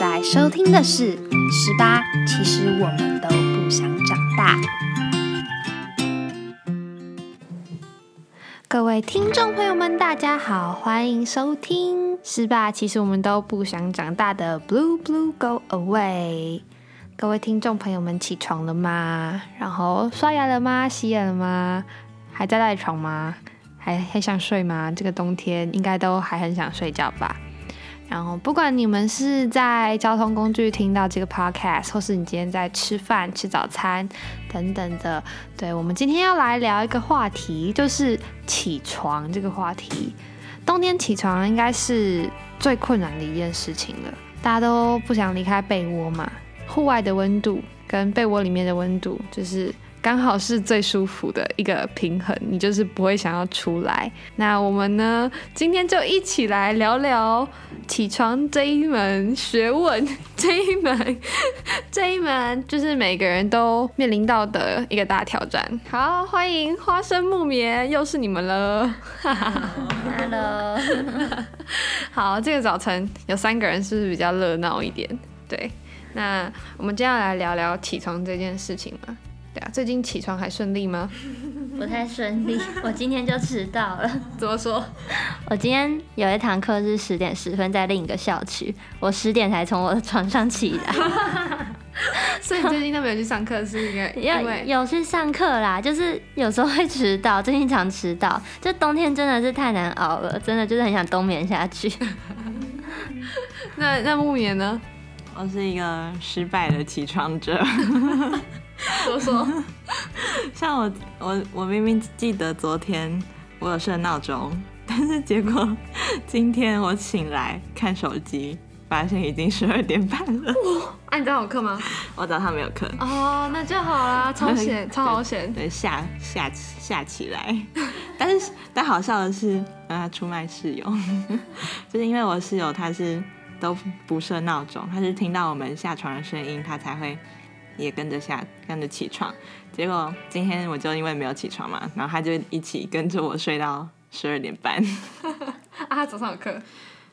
在收听的是18，其实我们都不想长大。各位听众朋友们，大家好，欢迎收听18，其实我们都不想长大的 Blue Blue Go Away。各位听众朋友们，起床了吗？然后刷牙了吗？洗眼了吗？还在赖床吗？还想睡吗？这个冬天应该都还很想睡觉吧。然后不管你们是在交通工具听到这个 podcast， 或是你今天在吃饭吃早餐等等的，对，我们今天要来聊一个话题，就是起床这个话题。冬天起床应该是最困难的一件事情了，大家都不想离开被窝嘛，户外的温度跟被窝里面的温度就是刚好是最舒服的一个平衡，你就是不会想要出来。那我们呢，今天就一起来聊聊起床这一门学问，这一门就是每个人都面临到的一个大挑战。好，欢迎花生木棉，又是你们了。Hello。好，这个早晨有3个人，是不是比较热闹一点？对，那我们接下来聊聊起床这件事情嘛。对啊，最近起床还顺利吗？不太顺利，我今天就迟到了。怎么说？我今天有一堂课是10:10在另一个校区，我10点才从我的床上起来。所以你最近都没有去上课，是因为有去上课啦，就是有时候会迟到，最近常迟到。这冬天真的是太难熬了，真的就是很想冬眠下去。那木棉呢？我是一个失败的起床者。怎么说？像我明明记得昨天我有设闹钟，但是结果今天我醒来看手机，发现已经12:30了。啊，你早上有课吗？我早上没有课。哦，那就好啦，超险，超好险。对，吓起来。但好笑的是，出卖室友，就是因为我室友他是都不设闹钟，他是听到我们下床的声音，他才会也跟着起床。结果今天我就因为没有起床嘛，然后他就一起跟着我睡到12:30。啊，他早上有课？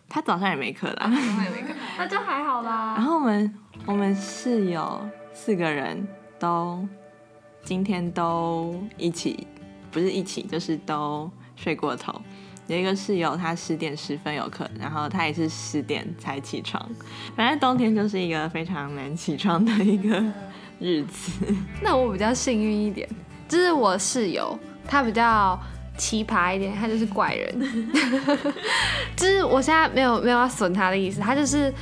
他早上也没课啦。啊，早上也没课，那就还好啦。然后我们室友4个人都今天都一起，不是一起就是都睡过头。有一个室友他10:10有课，然后他也是10点才起床。反正冬天就是一个非常难起床的一个日子。那我比较幸运一点，就是我室友他比较奇葩一点，他就是怪人。就是我现在没有要损他的意思，他就是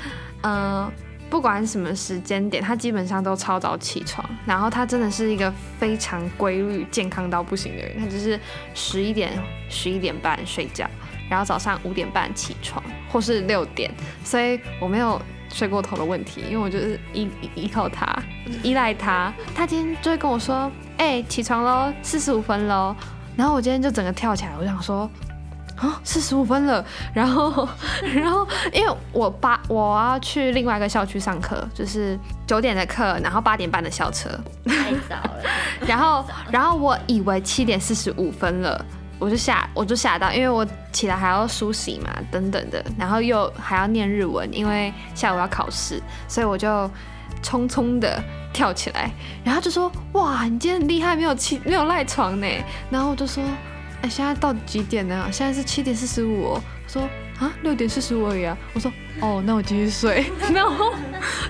不管什么时间点，他基本上都超早起床。然后他真的是一个非常规律、健康到不行的人。他就是11点、11:30睡觉，然后早上5:30起床，或是6点。所以我没有睡过头的问题，因为我就是依赖他。他今天就会跟我说：“欸，起床咯，45分咯。”然后我今天就整个跳起来，我想说。啊，45分了，然后因为我要去另外一个校区上课，就是9点的课，然后8:30的校车，太早了。然后我以为7:45了，我就吓到，因为我起来还要梳洗嘛，等等的，然后又还要念日文，因为下午要考试，所以我就匆匆的跳起来，然后就说：“哇，你今天很厉害，没有赖床呢。”然后我就说。欸，现在到底几点呢？现在是7:45哦。我说啊，6:45而已啊。我说哦，那我继续睡。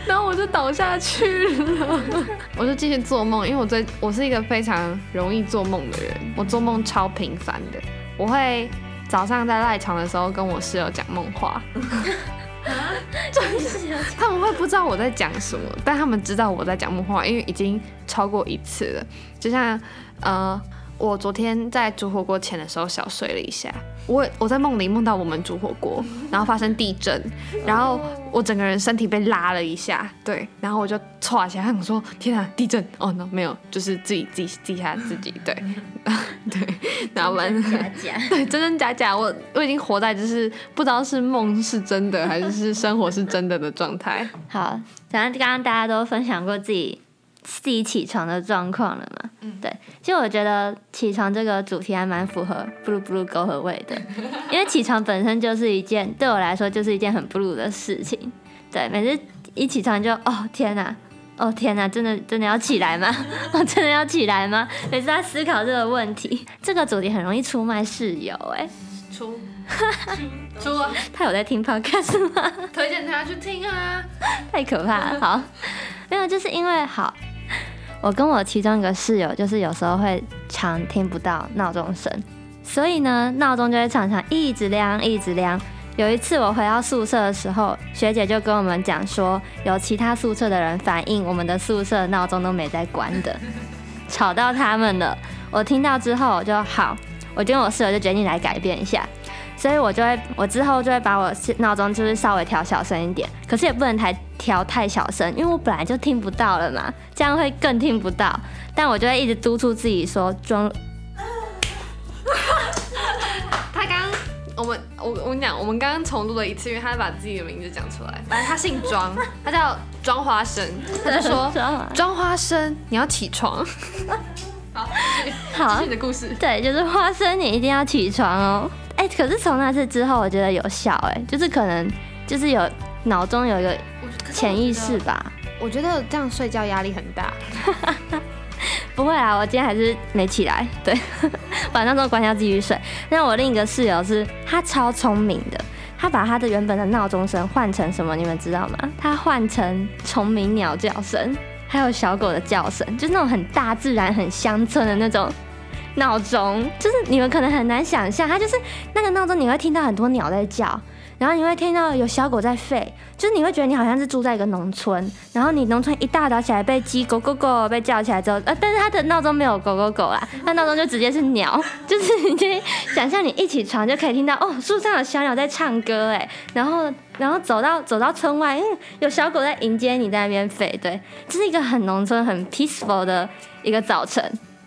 然后我就倒下去了。我就继续做梦，因为我是一个非常容易做梦的人，我做梦超频繁的。我会早上在赖床的时候跟我室友讲梦话。就是他们会不知道我在讲什么，但他们知道我在讲梦话，因为已经超过1次了。就像我昨天在煮火锅前的时候小睡了一下，我在梦里梦到我们煮火锅，然后发生地震，然后我整个人身体被拉了一下，对，然后我就唰起来，想说天啊，地震！哦、no, 没有，就是自己吓自己，对，对，然后真真假假，对，真真假假，我已经活在就是不知道是梦是真的还是生活是真的的状态。好，反正刚刚大家都分享过自己起床的状况了嘛，对，其实我觉得起床这个主题还蛮符合 Blue Blue Go Away 的，因为起床本身就是一件对我来说就是一件很 Blue 的事情，对，每次一起床就哦天哪，哦天哪，真的要起来吗？我真的要起来吗？每次在思考这个问题。这个主题很容易出卖室友哎，出啊！他有在听 podcast 吗？推荐他去听啊！太可怕了。好，没有，就是因为好，我跟我其中一个室友就是有时候会常听不到闹钟声，所以呢，闹钟就会常常一直亮，一直亮。有一次我回到宿舍的时候，学姐就跟我们讲说，有其他宿舍的人反映我们的宿舍闹钟都没在关的，吵到他们了。我听到之后我就好，我跟我室友就决定来改变一下，所以我之后就会把我闹钟就是稍微调小声一点，可是也不能调太小声，因为我本来就听不到了嘛，这样会更听不到。但我就会一直督促自己说装。我跟你讲，我们刚刚重录了一次，因为他把自己的名字讲出来。反正他姓庄，他叫庄花生。他就说：“庄花生，你要起床。”好，继续你的故事。对，就是花生，你一定要起床哦。哎、欸，可是从那次之后，我觉得有效哎、欸，就是可能就是有脑中有一个潜意识吧。我觉得这样睡觉压力很大。不会啊，我今天还是没起来。对，晚上都关掉继续睡。那我另一个室友是，他超聪明的，他把他的原本的闹钟声换成什么？你们知道吗？他换成虫鸣鸟叫声，还有小狗的叫声，就是那种很大自然、很乡村的那种闹钟。就是你们可能很难想象，他就是那个闹钟，你会听到很多鸟在叫。然后你会听到有小狗在吠，就是你会觉得你好像是住在一个农村，然后你农村一大早起来被鸡狗狗狗被叫起来之后，但是它的闹钟没有狗狗狗啦，它闹钟就直接是鸟，就是你可以想象你一起床就可以听到哦，树上有小鸟在唱歌哎，然后走到村外，有小狗在迎接你在那边吠，对，这是一个很农村很 peaceful 的一个早晨。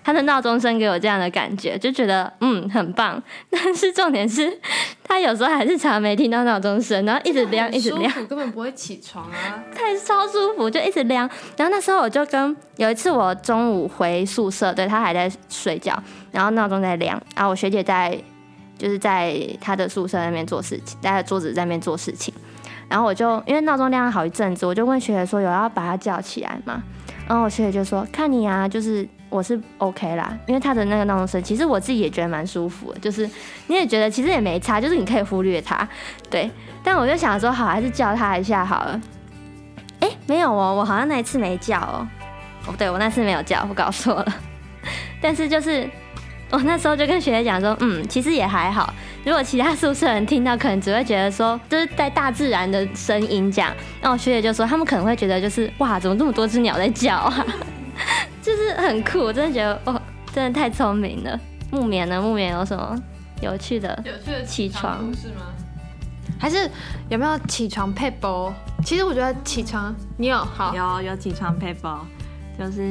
他的闹钟声给我这样的感觉，就觉得很棒。但是重点是，他有时候还是常没听到闹钟声，然后一直亮一直亮，根本不会起床啊！太超舒服，就一直亮。然后那时候我就跟有一次我中午回宿舍，对，他还在睡觉，然后闹钟在亮，然后我学姐在他的宿舍那边做事情，在他桌子那边做事情。然后我就因为闹钟亮了好一阵子，我就问学姐说有要把他叫起来吗？然后我学姐就说看你啊，就是。我是 OK 啦，因为他的那个闹钟声，其实我自己也觉得蛮舒服的，就是你也觉得其实也没差，就是你可以忽略他，对。但我就想说，好，还是叫他一下好了。哎，没有哦，我好像那一次没叫哦。哦，对，我那次没有叫，我搞错了。但是就是我那时候就跟学姐讲说，其实也还好。如果其他宿舍人听到，可能只会觉得说，就是在大自然的声音这样。那我学姐就说，他们可能会觉得就是哇，怎么这么多只鸟在叫啊？就是很酷，我真的觉得哦，真的太聪明了。木棉呢？木棉有什么有趣的起床故事吗？还是有没有起床撇步？其实我觉得起床，你有好有起床撇步，就是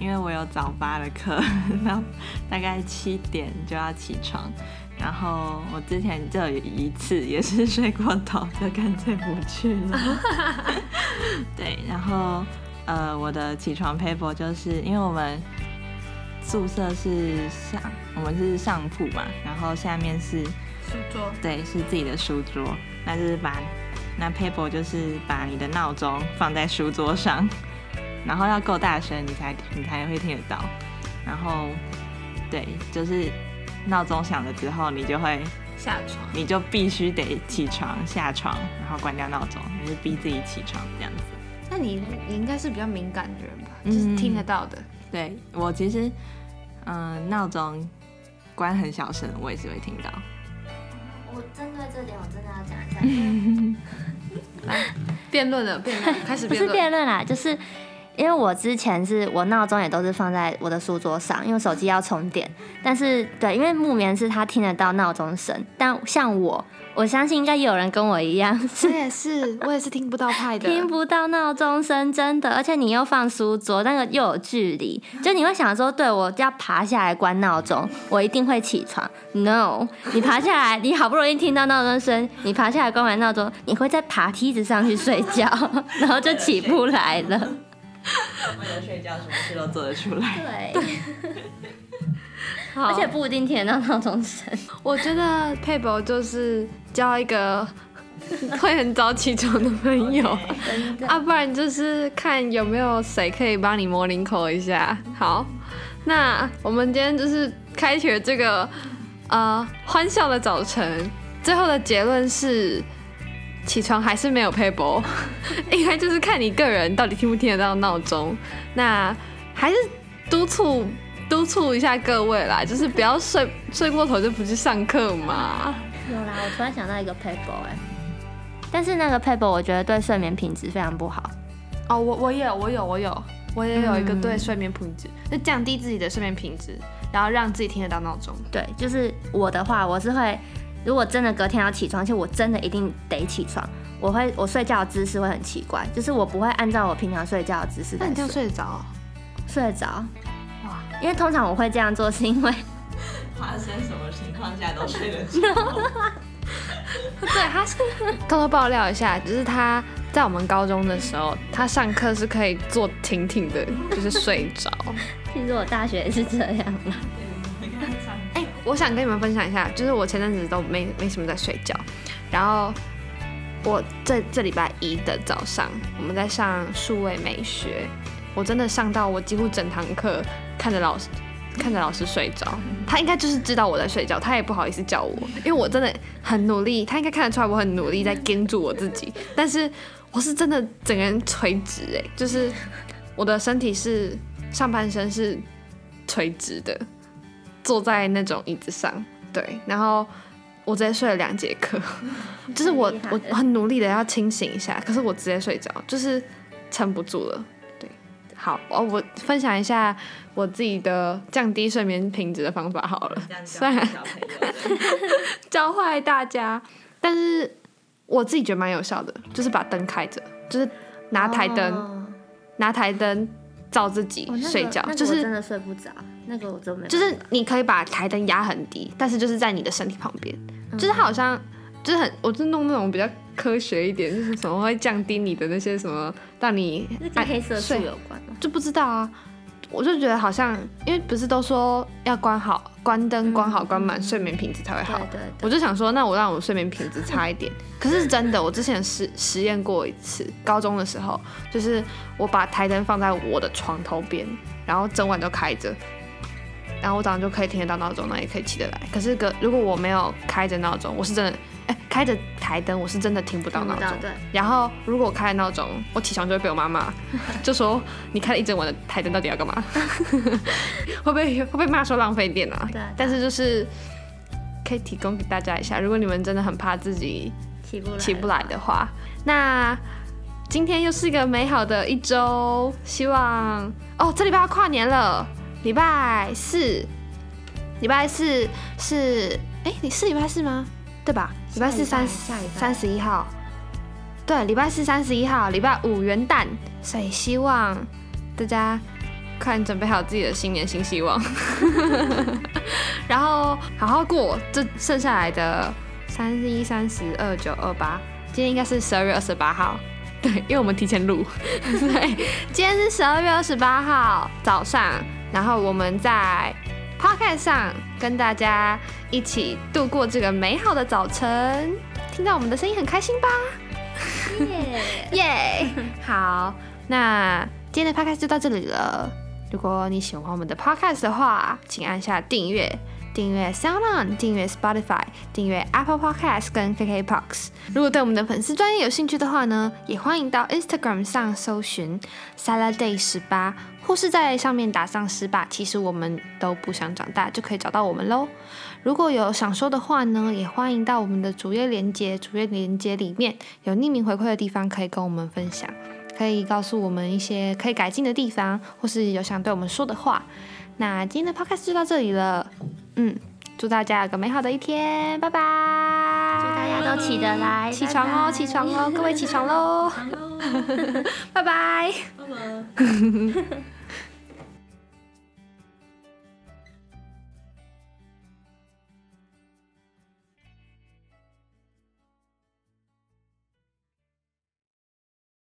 因为我有早八的课，然后大概7点就要起床。然后我之前就有一次也是睡过头，就干脆不去了。对，然后。我的起床paper就是因为我们宿舍是上铺嘛，然后下面是书桌，对，是自己的书桌，那就是那paper就是把你的闹钟放在书桌上，然后要够大声你才会听得到，然后对，就是闹钟响了之后你就会下床，你就必须得起床下床，然后关掉闹钟，就是逼自己起床这样子。那你应该是比较敏感的人吧，就是听得到的。对，我其实，闹钟关很小声，我也是会听到。我针对这点，我真的要讲一下。来，辩论了，开始辩论。不是辩论啦，就是因为我之前我闹钟也都是放在我的书桌上，因为手机要充电。但是对，因为木棉是他听得到闹钟声，但像我相信应该也有人跟我一样，我也是听不到派的，听不到闹钟声，真的。而且你又放书桌，那个又有距离，就你会想说，对，我要爬下来关闹钟，我一定会起床。No， 你爬下来，你好不容易听到闹钟声，你爬下来关完闹钟，你会再爬梯子上去睡觉，然后就起不来了。为了睡觉，什么事都做得出来。对。而且不一定听得到闹钟声。我觉得佩博就是交一个会很早起床的朋友、okay, 啊，不然就是看有没有谁可以帮你摸领口一下。好，那我们今天就是开启这个欢笑的早晨，最后的结论是起床还是没有配播，应该就是看你个人到底听不听得到闹钟。那还是督促一下各位啦，就是不要睡过头就不去上课嘛。有啦，我突然想到一个 paper 哎，但是那个 paper 我觉得对睡眠品质非常不好。哦，我也有一个对睡眠品质，就降低自己的睡眠品质，然后让自己听得到闹钟。对，就是我的话，我是会，如果真的隔天要起床，而且我真的一定得起床，我睡觉的姿势会很奇怪，就是我不会按照我平常睡觉的姿势。那你这样睡得着、哦？睡得着。哇，因为通常我会这样做，是因为。发生什么情况下都睡得着对，他是偷偷爆料一下，就是他在我们高中的时候，他上课是可以坐挺挺的，就是睡着。其实我大学也是这样啦。哎、欸，我想跟你们分享一下，就是我前阵子都没什么在睡觉，然后我这礼拜一的早上，我们在上数位美学，我真的上到我几乎整堂课看着老师睡着，他应该就是知道我在睡觉，他也不好意思叫我，因为我真的很努力，他应该看得出来我很努力在盯住我自己，但是我是真的整个人垂直哎、欸，就是我的身体是上半身是垂直的，坐在那种椅子上，对，然后我直接睡了2节课，就是我很努力的要清醒一下，可是我直接睡着，就是撑不住了。好、哦，我分享一下我自己的降低睡眠品质的方法好了，虽然教坏大家，但是我自己觉得蛮有效的，就是把灯开着，就是拿台灯照自己睡觉，就是、我真的睡不着，那个我真没办法。就是你可以把台灯压很低，但是就是在你的身体旁边，就是它好像。就是我就弄那种比较科学一点，就是什么会降低你的那些什么，让你跟黑色素有关吗？就不知道啊，我就觉得好像，因为不是都说要关灯关好关满，睡眠品质才会好。对对对。我就想说，那我让我睡眠品质差一点，可是真的，我之前实验过一次，高中的时候，就是我把台灯放在我的床头边，然后整晚都开着。然后我早上就可以听得到闹钟，那也可以起得来。可是如果我没有开着闹钟，我是真的，开着台灯，我是真的听不到闹钟。然后如果我开了闹钟，我起床就会被我妈妈就说你开了一整晚的台灯，到底要干嘛？会不会骂说浪费电啊？对。但是就是可以提供给大家一下，如果你们真的很怕自己起不来的话，那今天又是一个美好的一周，希望哦，这礼拜要跨年了。礼拜四是你是礼拜四吗？对吧？礼拜四31号，对，礼拜四31号，礼拜五元旦，所以希望大家快准备好自己的新年新希望，然后好好过这剩下来的31、30、29、28，今天应该是12月28号。对，因为我们提前录，对，今天是12月28号早上，然后我们在 Podcast 上跟大家一起度过这个美好的早晨，听到我们的声音很开心吧？耶！好，那今天的 Podcast 就到这里了。如果你喜欢我们的 Podcast 的话，请按下订阅 SoundOn， 订阅 Spotify， 订阅 Apple Podcast 跟 KKBOX。 如果对我们的粉丝专页有兴趣的话呢，也欢迎到 Instagram 上搜寻 SALADAY18， 或是在上面打上18，其实我们都不想长大，就可以找到我们咯。如果有想说的话呢，也欢迎到我们的主页连结里面有匿名回馈的地方，可以跟我们分享，可以告诉我们一些可以改进的地方，或是有想对我们说的话。那今天的 podcast 就到这里了，祝大家有个美好的一天，拜拜！祝大家都起得来，起床哦，各位起床喽，拜拜！拜拜。